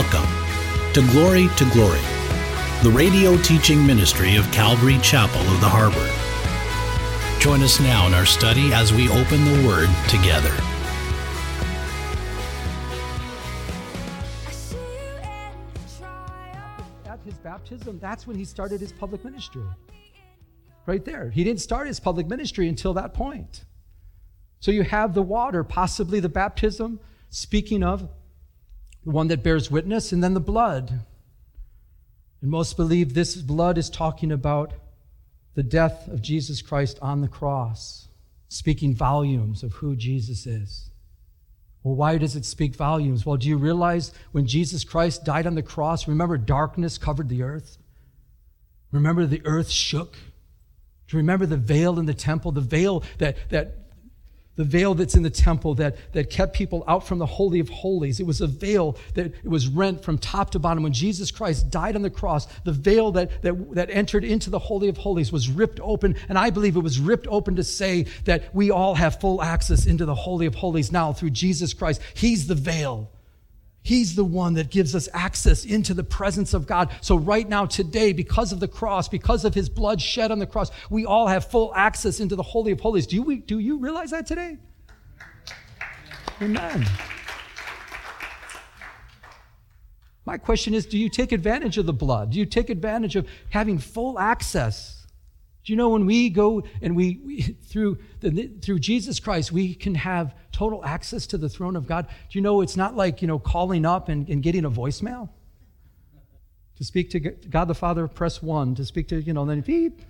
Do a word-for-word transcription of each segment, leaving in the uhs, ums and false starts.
Welcome to Glory to Glory, the radio teaching ministry of Calvary Chapel of the Harbor. Join us now in our study as we open the Word together. His baptism, that's when he started his public ministry. Right there. He didn't start his public ministry until that point. So you have the water, possibly the baptism, speaking of the one that bears witness, and then the blood. And most believe this blood is talking about the death of Jesus Christ on the cross, speaking volumes of who Jesus is. Well, why does it speak volumes? Well, do you realize when Jesus Christ died on the cross, remember darkness covered the earth? Remember the earth shook? Do you remember the veil in the temple, the veil that that the veil that's in the temple that, that kept people out from the Holy of Holies? It was a veil that it was rent from top to bottom. When Jesus Christ died on the cross, the veil that, that, that entered into the Holy of Holies was ripped open, and I believe it was ripped open to say that we all have full access into the Holy of Holies now through Jesus Christ. He's the veil. He's the one that gives us access into the presence of God. So right now, today, because of the cross, because of his blood shed on the cross, we all have full access into the Holy of Holies. Do you, do you realize that today? Amen. My question is, do you take advantage of the blood? Do you take advantage of having full access? Do you know when we go and we, we through the, through Jesus Christ, we can have total access to the throne of God? Do you know it's not like, you know, calling up and, and getting a voicemail? To speak to God the Father, press one. To speak to, you know, then beep.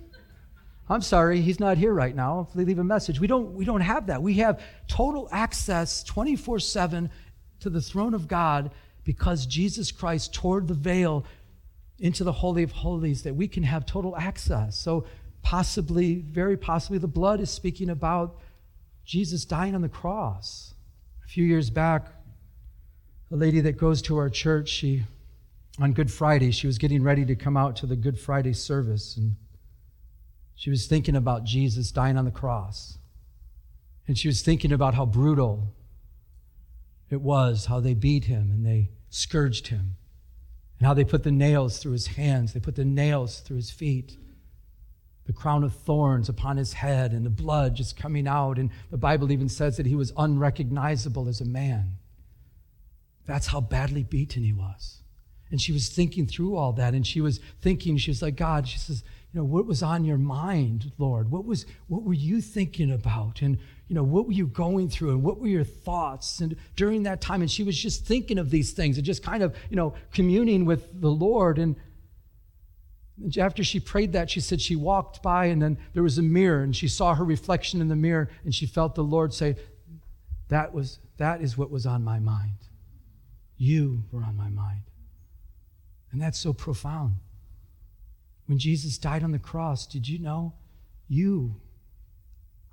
I'm sorry, he's not here right now. If they leave a message. We don't, we don't have that. We have total access twenty-four seven to the throne of God because Jesus Christ tore the veil into the Holy of Holies that we can have total access. So Possibly, very possibly, the blood is speaking about Jesus dying on the cross. A few years back, a lady that goes to our church, she, on Good Friday, she was getting ready to come out to the Good Friday service, and she was thinking about Jesus dying on the cross. And she was thinking about how brutal it was, how they beat him and they scourged him, and how they put the nails through his hands, they put the nails through his feet, the crown of thorns upon his head, and the blood just coming out. And the Bible even says that he was unrecognizable as a man. That's how badly beaten he was. And she was thinking through all that, and she was thinking, she was like, God, she says, you know, what was on your mind, Lord? What was, what were you thinking about? And, you know, what were you going through? And what were your thoughts? And during that time, and she was just thinking of these things and just kind of, you know, communing with the Lord. And after she prayed that, she said she walked by, and then there was a mirror, and she saw her reflection in the mirror, and she felt the Lord say, that was, that is what was on my mind. You were on my mind. And that's so profound. When Jesus died on the cross, did you know you,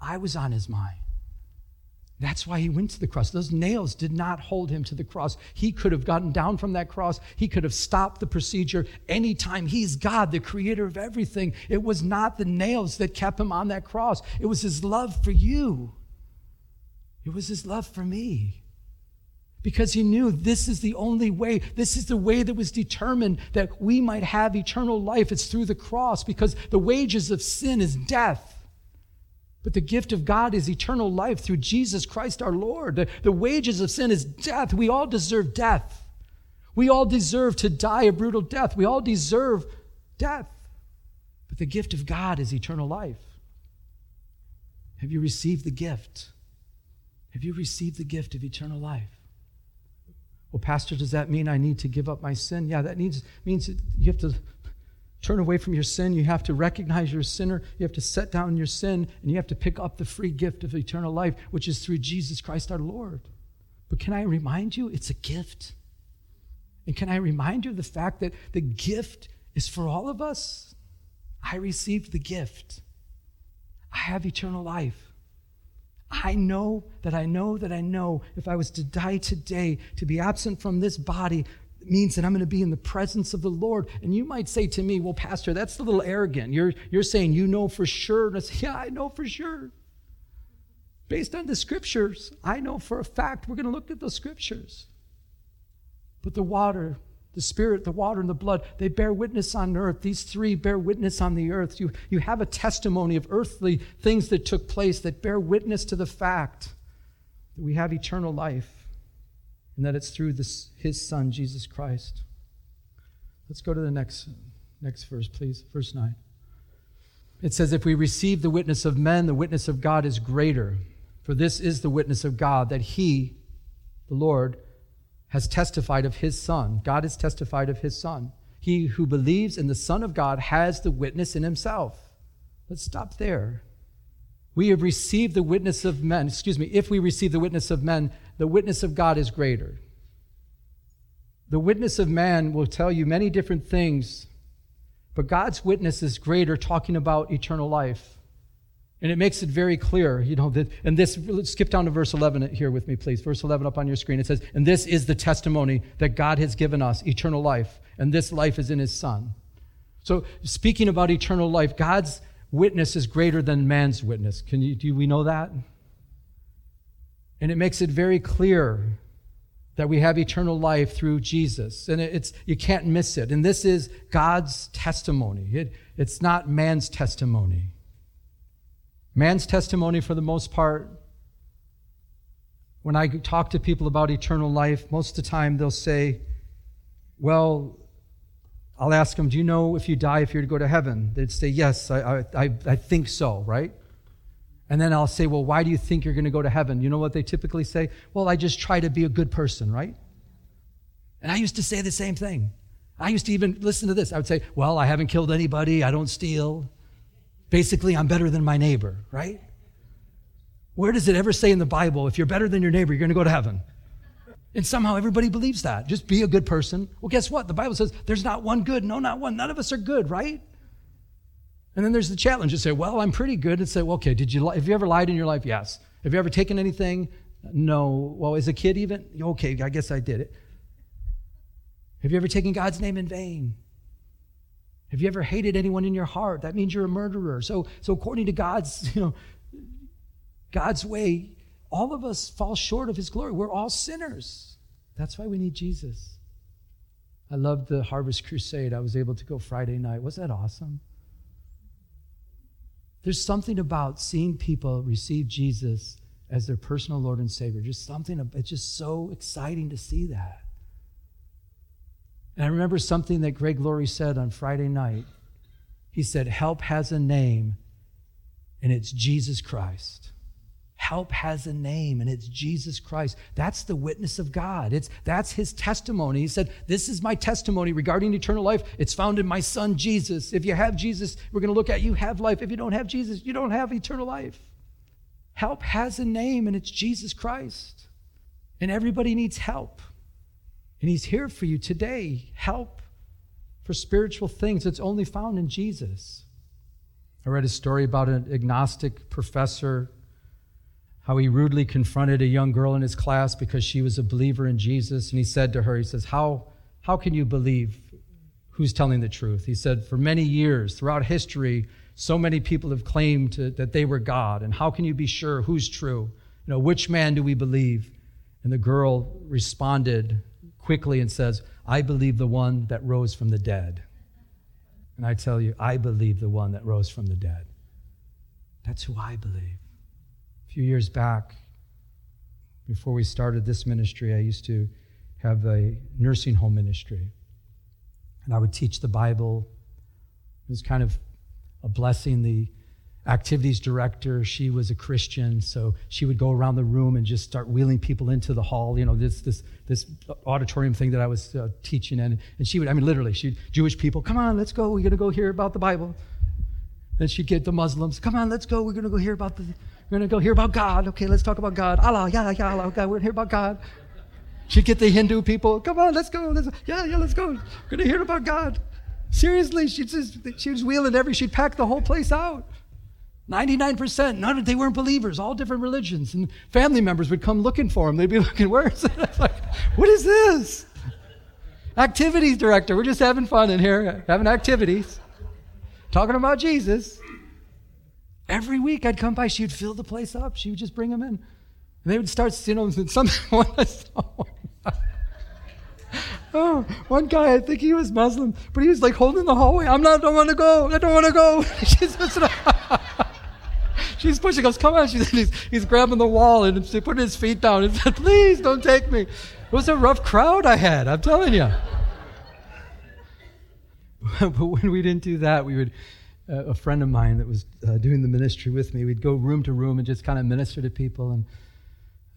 I was on his mind. That's why he went to the cross. Those nails did not hold him to the cross. He could have gotten down from that cross. He could have stopped the procedure anytime. He's God, the creator of everything. It was not the nails that kept him on that cross. It was his love for you. It was his love for me. Because he knew this is the only way. This is the way that was determined that we might have eternal life. It's through the cross, because the wages of sin is death. But the gift of God is eternal life through Jesus Christ our Lord. The, the wages of sin is death. We all deserve death. We all deserve to die a brutal death. We all deserve death. But the gift of God is eternal life. Have you received the gift? Have you received the gift of eternal life? Well, Pastor, does that mean I need to give up my sin? Yeah, that needs, means that you have to turn away from your sin. You have to recognize you're a sinner. You have to set down your sin, and you have to pick up the free gift of eternal life, which is through Jesus Christ our Lord. But can I remind you, it's a gift. And can I remind you of the fact that the gift is for all of us? I received the gift. I have eternal life. I know that I know that I know if I was to die today, to be absent from this body, means that I'm going to be in the presence of the Lord. And you might say to me, well, Pastor, that's a little arrogant. You're, you're saying you know for sure. And I say, yeah, I know for sure. Based on the scriptures, I know for a fact. We're going to look at the scriptures. But the water, the Spirit, the water, and the blood, they bear witness on earth. These three bear witness on the earth. You, you have a testimony of earthly things that took place that bear witness to the fact that we have eternal life and that it's through this, his Son, Jesus Christ. Let's go to the next, next verse, please, verse nine. It says, if we receive the witness of men, the witness of God is greater. For this is the witness of God, that he, the Lord, has testified of his Son. God has testified of his Son. He who believes in the Son of God has the witness in himself. Let's stop there. We have received the witness of men. Excuse me, if we receive the witness of men, the witness of God is greater. The witness of man will tell you many different things, but God's witness is greater, talking about eternal life. And it makes it very clear, you know, that, and this, let's skip down to verse eleven here with me, please. Verse eleven up on your screen. It says, and this is the testimony that God has given us, eternal life, and this life is in his Son. So speaking about eternal life, God's witness is greater than man's witness. Can you, do we know that? And it makes it very clear that we have eternal life through Jesus. And it's, you can't miss it. And this is God's testimony. It, it's not man's testimony. Man's testimony, for the most part, when I talk to people about eternal life, most of the time they'll say, well, I'll ask them, do you know if you die, if you're to go to heaven? They'd say, yes, I, I, I think so, right? And then I'll say, well, why do you think you're going to go to heaven? You know what they typically say? Well, I just try to be a good person, right? And I used to say the same thing. I used to even, listen to this, I would say, well, I haven't killed anybody, I don't steal. Basically, I'm better than my neighbor, right? Where does it ever say in the Bible, if you're better than your neighbor, you're going to go to heaven? And somehow everybody believes that. Just be a good person. Well, guess what? The Bible says there's not one good. No, not one. None of us are good, right? And then there's the challenge. You say, well, I'm pretty good. And say, well, okay, did you li- have you ever lied in your life? Yes. Have you ever taken anything? No. Well, as a kid even? Okay, I guess I did it. Have you ever taken God's name in vain? Have you ever hated anyone in your heart? That means you're a murderer. So, so according to God's, you know, God's way, all of us fall short of his glory. We're all sinners. That's why we need Jesus. I loved the Harvest Crusade. I was able to go Friday night. Wasn't that awesome? There's something about seeing people receive Jesus as their personal Lord and Savior. Just something, it's just so exciting to see that. And I remember something that Greg Laurie said on Friday night. He said, help has a name, and it's Jesus Christ. Help has a name, and it's Jesus Christ. That's the witness of God. It's that's his testimony. He said, this is my testimony regarding eternal life. It's found in my Son, Jesus. If you have Jesus, we're going to look at you have life. If you don't have Jesus, you don't have eternal life. Help has a name, and it's Jesus Christ. And everybody needs help. And he's here for you today. Help for spiritual things that's only found in Jesus. I read a story about an agnostic professor, how he rudely confronted a young girl in his class because she was a believer in Jesus. And he said to her, he says, how, how can you believe who's telling the truth? He said, for many years, throughout history, so many people have claimed to, that they were God. And how can you be sure who's true? You know, which man do we believe? And the girl responded quickly and says, I believe the one that rose from the dead. And I tell you, I believe the one that rose from the dead. That's who I believe. Few years back, before we started this ministry, I used to have a nursing home ministry, and I would teach the Bible. It was kind of a blessing. The activities director, she was a Christian, so she would go around the room and just start wheeling people into the hall, you know, this this this auditorium thing that I was uh, teaching in, and she would, I mean, literally, she'd, Jewish people, come on, let's go, we're going to go hear about the Bible. Then she'd get the Muslims, come on, let's go, we're going to go hear about the We're going to go hear about God. Okay, let's talk about God. Allah, yeah, yeah, Allah, God. We're going to hear about God. She'd get the Hindu people. Come on, let's go. Let's, yeah, yeah, let's go. We're going to hear about God. Seriously, she just she was wheeling every, she'd pack the whole place out. ninety-nine percent, none of, they weren't believers, all different religions. And family members would come looking for them. They'd be looking, where is it? I was like, what is this? Activities director. We're just having fun in here, having activities, talking about Jesus. Every week I'd come by, she would fill the place up. She would just bring them in. And they would start, you know, something. oh, one guy, I think he was Muslim, but he was like holding the hallway. I'm not, I don't want to go. I don't want to go. She's pushing. She's pushing. Goes, come on. She's, he's, he's grabbing the wall and he's putting his feet down and said, please don't take me. It was a rough crowd I had. I'm telling you. But when we didn't do that, we would. Uh, a friend of mine that was uh, doing the ministry with me, we'd go room to room and just kind of minister to people. And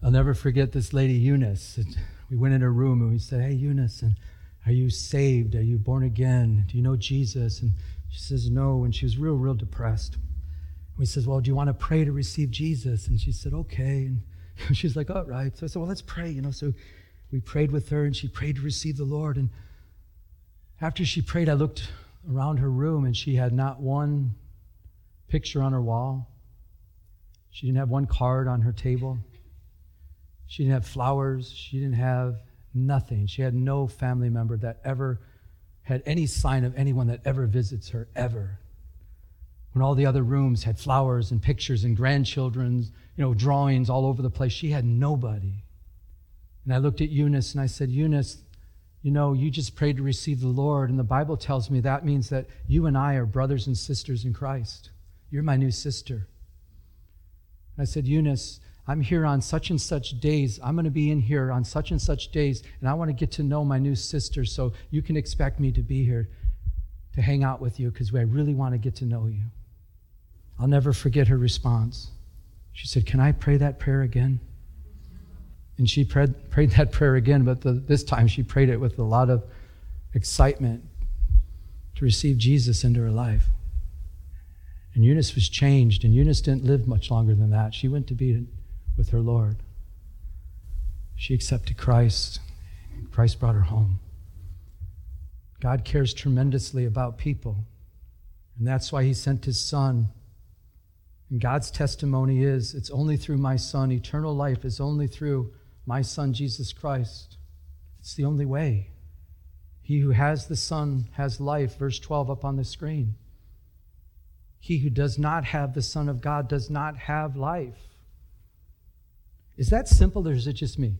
I'll never forget this lady, Eunice. And we went in her room and we said, hey, Eunice, and are you saved? Are you born again? Do you know Jesus? And she says, no. And she was real, real depressed. And we said, well, do you want to pray to receive Jesus? And she said, okay. And she's like, all right. So I said, well, let's pray. You know, so we prayed with her and she prayed to receive the Lord. And after she prayed, I looked around her room, and she had not one picture on her wall. She didn't have one card on her table. She didn't have flowers. She didn't have nothing. She had no family member that ever had any sign of anyone that ever visits her, ever. When all the other rooms had flowers and pictures and grandchildren's, you know, drawings all over the place, she had nobody. And I looked at Eunice, and I said, Eunice, you know, you just prayed to receive the Lord, and the Bible tells me that means that you and I are brothers and sisters in Christ. You're my new sister. And I said, Eunice, I'm here on such and such days. I'm going to be in here on such and such days, and I want to get to know my new sister, so you can expect me to be here to hang out with you because I really want to get to know you. I'll never forget her response. She said, can I pray that prayer again? And she prayed, prayed that prayer again, but the, this time she prayed it with a lot of excitement to receive Jesus into her life. And Eunice was changed, and Eunice didn't live much longer than that. She went to be with her Lord. She accepted Christ, and Christ brought her home. God cares tremendously about people, and that's why he sent his son. And God's testimony is, it's only through my son. Eternal life is only through my son, Jesus Christ. It's the only way. He who has the Son has life, verse twelve up on the screen. He who does not have the Son of God does not have life. Is that simple, or is it just me?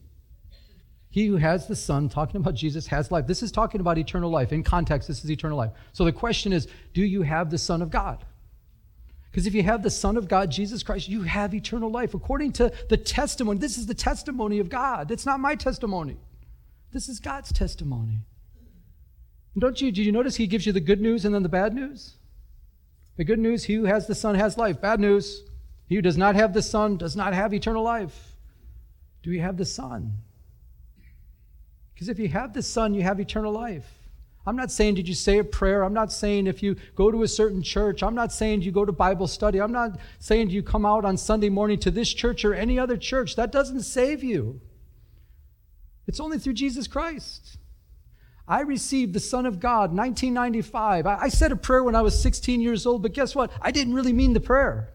He who has the Son, talking about Jesus, has life. This is talking about eternal life. In context, this is eternal life. So the question is, do you have the Son of God? Because if you have the Son of God, Jesus Christ, you have eternal life. According to the testimony, this is the testimony of God. It's not my testimony. This is God's testimony. And don't you, do you notice he gives you the good news and then the bad news? The good news, he who has the Son has life. Bad news, he who does not have the Son does not have eternal life. Do you have the Son? Because if you have the Son, you have eternal life. I'm not saying, did you say a prayer? I'm not saying if you go to a certain church. I'm not saying you go to Bible study. I'm not saying you come out on Sunday morning to this church or any other church. That doesn't save you. It's only through Jesus Christ. I received the Son of God, nineteen ninety-five. I, I said a prayer when I was sixteen years old, but guess what? I didn't really mean the prayer.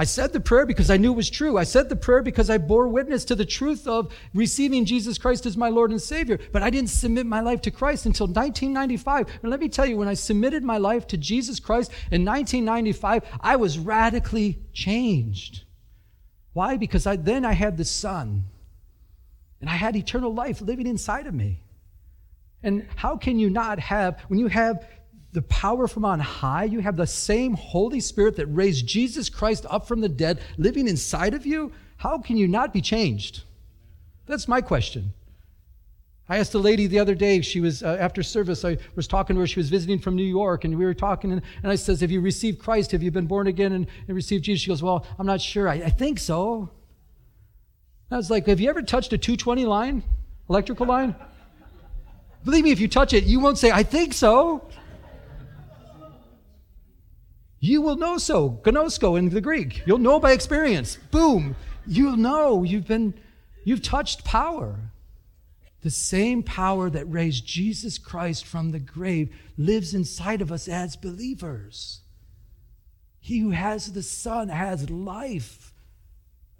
I said the prayer because I knew it was true. I said the prayer because I bore witness to the truth of receiving Jesus Christ as my Lord and Savior. But I didn't submit my life to Christ until nineteen ninety-five. And let me tell you, when I submitted my life to Jesus Christ in nineteen ninety-five, I was radically changed. Why? Because I, then I had the Son. And I had eternal life living inside of me. And how can you not have, when you have the power from on high, you have the same Holy Spirit that raised Jesus Christ up from the dead living inside of you, how can you not be changed? That's my question. I asked a lady the other day, she was, uh, after service, I was talking to her, she was visiting from New York, and we were talking, and, and I says, have you received Christ? Have you been born again and, and received Jesus? She goes, well, I'm not sure. I, I think so. And I was like, have you ever touched a two twenty line, electrical line? Believe me, if you touch it, you won't say, I think so. You will know so, gnosko in the Greek. You'll know by experience. Boom. You'll know you've been, you've touched power. The same power that raised Jesus Christ from the grave lives inside of us as believers. He who has the Son has life,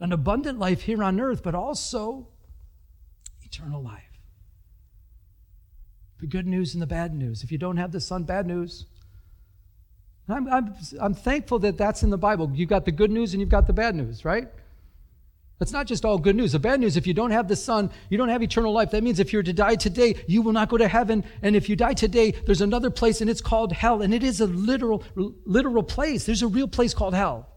an abundant life here on earth, but also eternal life. The good news and the bad news. If you don't have the Son, bad news. I'm, I'm, I'm thankful that that's in the Bible. You've got the good news and you've got the bad news, right? That's not just all good news. The bad news, if you don't have the Son, you don't have eternal life. That means if you're to die today, you will not go to heaven. And if you die today, there's another place, and it's called hell. And it is a literal, literal place. There's a real place called hell.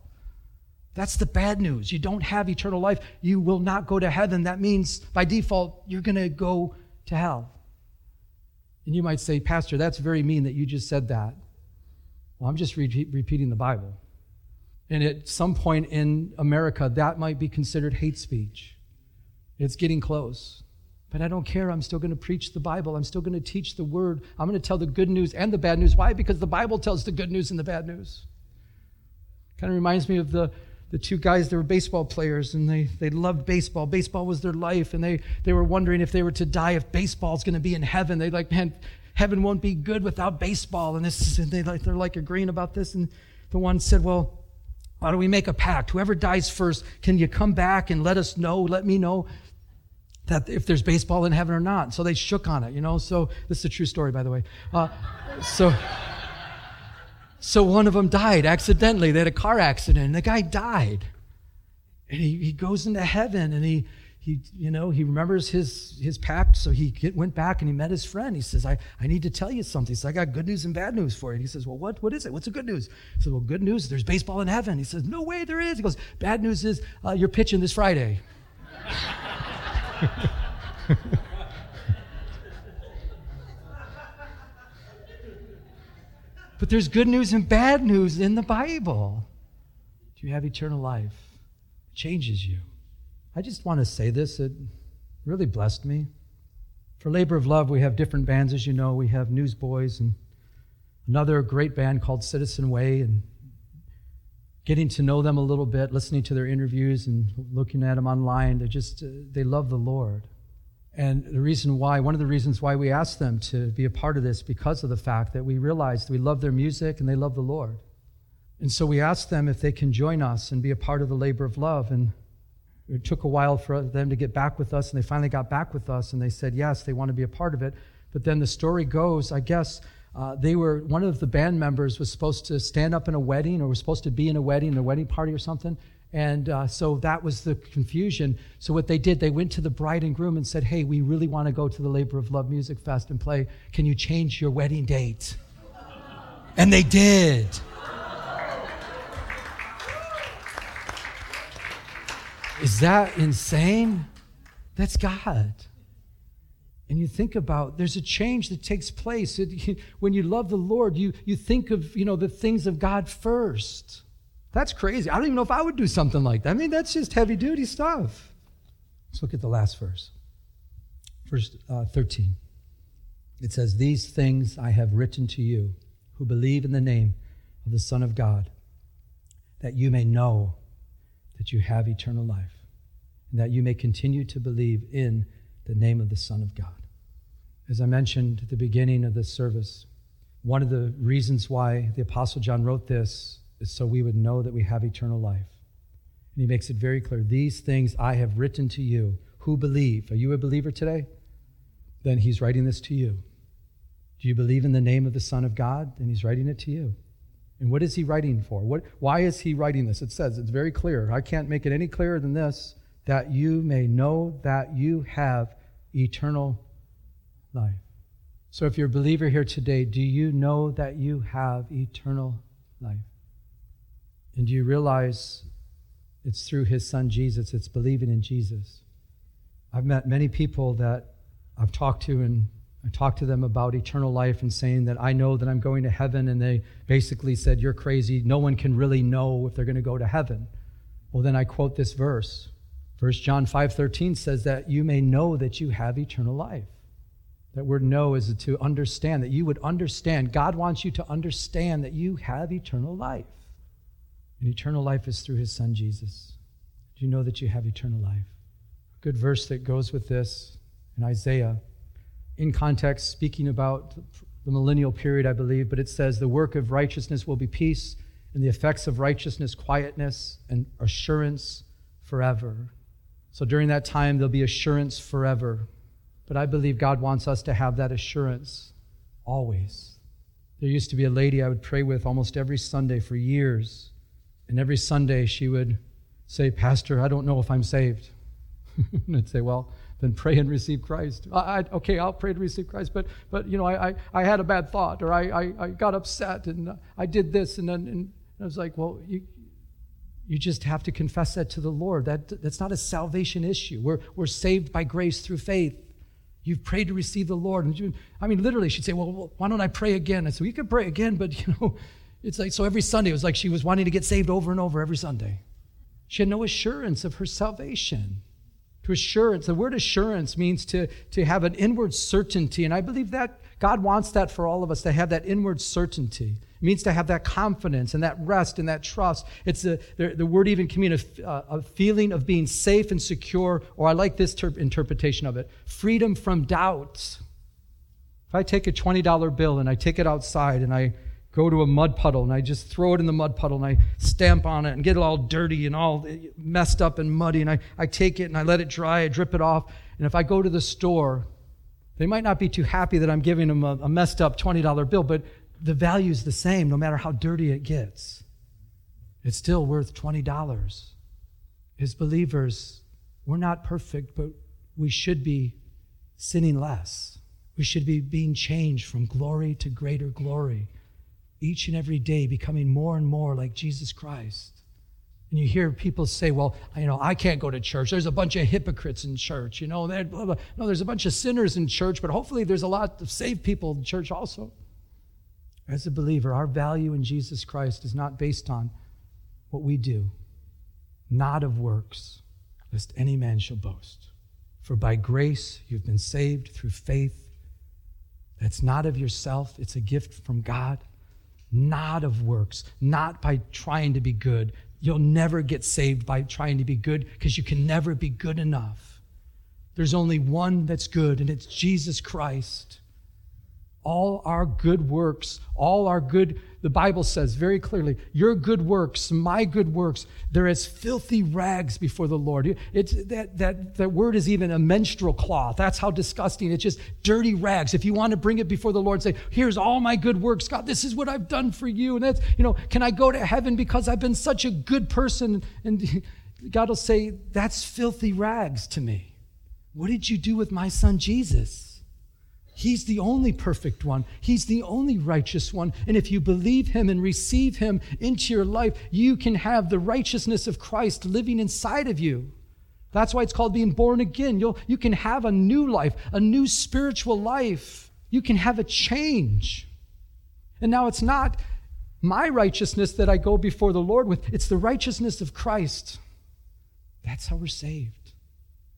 That's the bad news. You don't have eternal life. You will not go to heaven. That means, by default, you're going to go to hell. And you might say, Pastor, that's very mean that you just said that. Well, I'm just re- repeating the Bible. And at some point in America, that might be considered hate speech. It's getting close. But I don't care. I'm still going to preach the Bible. I'm still going to teach the Word. I'm going to tell the good news and the bad news. Why? Because the Bible tells the good news and the bad news. Kind of reminds me of the, the two guys that were baseball players, and they, they loved baseball. Baseball was their life, and they, they were wondering if they were to die, if baseball's going to be in heaven. They're like, man, heaven won't be good without baseball. And, this, and they, they're like agreeing about this. And the one said, well, why don't we make a pact? Whoever dies first, can you come back and let us know, let me know that if there's baseball in heaven or not? So they shook on it, you know. So this is a true story, by the way. Uh, so so one of them died accidentally. They had a car accident, and the guy died. And he, he goes into heaven, and he, he you know, he remembers his, his pact, so he get, went back, and he met his friend. He says, I, I need to tell you something. He says, I got good news and bad news for you. And he says, well, what, what is it? What's the good news? He says, well, good news, there's baseball in heaven. He says, no way there is. He goes, bad news is uh, you're pitching this Friday. But there's good news and bad news in the Bible. Do you have eternal life? It changes you. I just want to say this. It really blessed me. For Labor of Love, we have different bands, as you know. We have Newsboys and another great band called Citizen Way. And getting to know them a little bit, listening to their interviews and looking at them online, they just, they love the Lord. And the reason why, one of the reasons why we asked them to be a part of this, because of the fact that we realized we love their music and they love the Lord. And so we asked them if they can join us and be a part of the Labor of Love. And it took a while for them to get back with us, and they finally got back with us, and they said, yes, they want to be a part of it. But then the story goes, I guess, uh, they were, one of the band members was supposed to stand up in a wedding, or was supposed to be in a wedding, a wedding party or something, and uh, so that was the confusion. So what they did, they went to the bride and groom and said, hey, we really want to go to the Labor of Love Music Fest and play. Can you change your wedding date? And they did. Is that insane? That's God. And you think about, there's a change that takes place. It, you, when you love the Lord, you, you think of, you know, the things of God first. That's crazy. I don't even know if I would do something like that. I mean, that's just heavy-duty stuff. Let's look at the last verse. Verse uh, thirteen. It says, these things I have written to you who believe in the name of the Son of God, that you may know that you have eternal life, and that you may continue to believe in the name of the Son of God. As I mentioned at the beginning of this service, one of the reasons why the Apostle John wrote this is so we would know that we have eternal life. And he makes it very clear, these things I have written to you who believe. Are you a believer today? Then he's writing this to you. Do you believe in the name of the Son of God? Then he's writing it to you. And what is he writing for? What? Why is he writing this? It says, it's very clear. I can't make it any clearer than this, that you may know that you have eternal life. So if you're a believer here today, do you know that you have eternal life? And do you realize it's through his Son, Jesus? It's believing in Jesus. I've met many people that I've talked to, and I talked to them about eternal life and saying that I know that I'm going to heaven, and they basically said, you're crazy. No one can really know if they're going to go to heaven. Well, then I quote this verse. First John five thirteen says that you may know that you have eternal life. That word know is to understand, that you would understand. God wants you to understand that you have eternal life. And eternal life is through his Son, Jesus. Do you know that you have eternal life? A good verse that goes with this in Isaiah. In context, speaking about the millennial period, I believe, but it says, the work of righteousness will be peace, and the effects of righteousness, quietness, and assurance forever. So during that time, there'll be assurance forever. But I believe God wants us to have that assurance always. There used to be a lady I would pray with almost every Sunday for years, and every Sunday she would say, Pastor, I don't know if I'm saved. And I'd say, well, then pray and receive Christ. I, I, okay, I'll pray to receive Christ, but but you know, I I, I had a bad thought, or I, I, I got upset, and I did this, and then and I was like, well, you you just have to confess that to the Lord. That that's not a salvation issue. We're we're saved by grace through faith. You've prayed to receive the Lord. And you, I mean, literally, she'd say, well, why don't I pray again? I said, well, you can pray again, but you know, it's like, so every Sunday, it was like she was wanting to get saved over and over every Sunday. She had no assurance of her salvation. To assurance, the word assurance means to, to have an inward certainty. And I believe that God wants that for all of us, to have that inward certainty. It means to have that confidence and that rest and that trust. It's a, the, the word even communicates uh, a feeling of being safe and secure, or I like this ter- interpretation of it, freedom from doubt. If I take a twenty dollar bill and I take it outside and I go to a mud puddle and I just throw it in the mud puddle and I stamp on it and get it all dirty and all messed up and muddy, and I, I take it and I let it dry, I drip it off. And if I go to the store, they might not be too happy that I'm giving them a, a messed up twenty dollar bill, but the value's the same no matter how dirty it gets. It's still worth twenty dollars. As believers, we're not perfect, but we should be sinning less. We should be being changed from glory to greater glory. Each and every day becoming more and more like Jesus Christ. And you hear people say, well, you know, I can't go to church. There's a bunch of hypocrites in church. You know, blah, blah, blah. No, there's a bunch of sinners in church, but hopefully there's a lot of saved people in church also. As a believer, our value in Jesus Christ is not based on what we do, not of works, lest any man shall boast. For by grace you've been saved through faith. That's not of yourself. It's a gift from God. Not of works, not by trying to be good. You'll never get saved by trying to be good because you can never be good enough. There's only one that's good, and it's Jesus Christ. All our good works, all our good, the Bible says very clearly, your good works, my good works, they're as filthy rags before the Lord. It's that that that word is even a menstrual cloth. That's how disgusting. It's just dirty rags. If you want to bring it before the Lord, say, here's all my good works. God, this is what I've done for you. And that's, you know, can I go to heaven because I've been such a good person? And God will say, that's filthy rags to me. What did you do with my son Jesus? He's the only perfect one. He's the only righteous one. And if you believe him and receive him into your life, you can have the righteousness of Christ living inside of you. That's why it's called being born again. You'll, you can have a new life, a new spiritual life. You can have a change. And now it's not my righteousness that I go before the Lord with. It's the righteousness of Christ. That's how we're saved.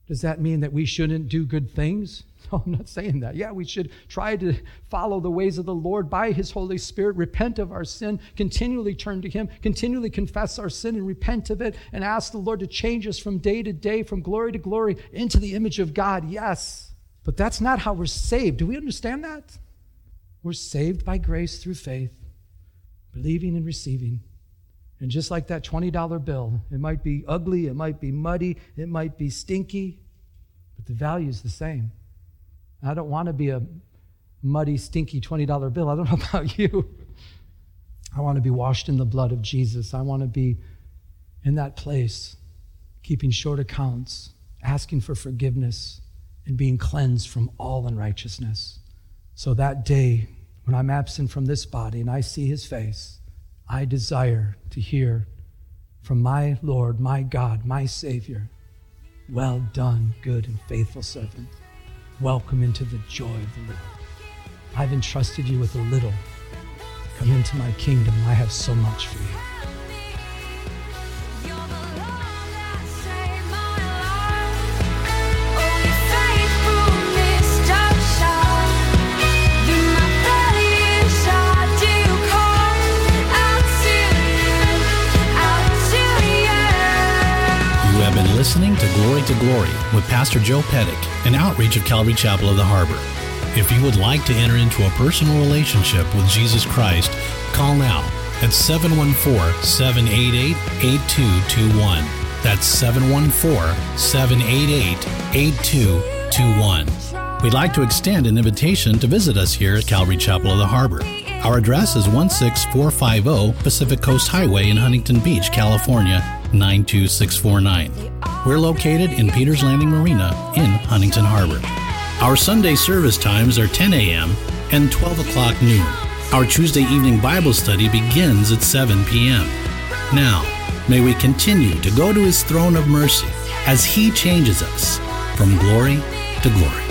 Does that mean that we shouldn't do good things? No, I'm not saying that. Yeah, we should try to follow the ways of the Lord by his Holy Spirit, repent of our sin, continually turn to him, continually confess our sin and repent of it, and ask the Lord to change us from day to day, from glory to glory, into the image of God. Yes, but that's not how we're saved. Do we understand that? We're saved by grace through faith, believing and receiving. And just like that twenty dollar bill, it might be ugly, it might be muddy, it might be stinky, but the value is the same. I don't want to be a muddy, stinky twenty dollar bill. I don't know about you. I want to be washed in the blood of Jesus. I want to be in that place, keeping short accounts, asking for forgiveness, and being cleansed from all unrighteousness. So that day, when I'm absent from this body and I see his face, I desire to hear from my Lord, my God, my Savior, well done, good and faithful servant. Welcome into the joy of the Lord. I've entrusted you with a little. Come into my kingdom. I have so much for you. Listening to Glory to Glory with Pastor Joe Pettick, an outreach of Calvary Chapel of the Harbor. If you would like to enter into a personal relationship with Jesus Christ, call now at seven one four, seven eight eight, eight two two one. That's seven one four, seven eight eight, eight two two one. We'd like to extend an invitation to visit us here at Calvary Chapel of the Harbor. Our address is one six four five zero Pacific Coast Highway in Huntington Beach, California, nine two six four nine. We're located in Peter's Landing Marina in Huntington Harbor. Our Sunday service times are ten a.m. and twelve o'clock noon. Our Tuesday evening Bible study begins at seven p.m. Now, may we continue to go to His throne of mercy as He changes us from glory to glory.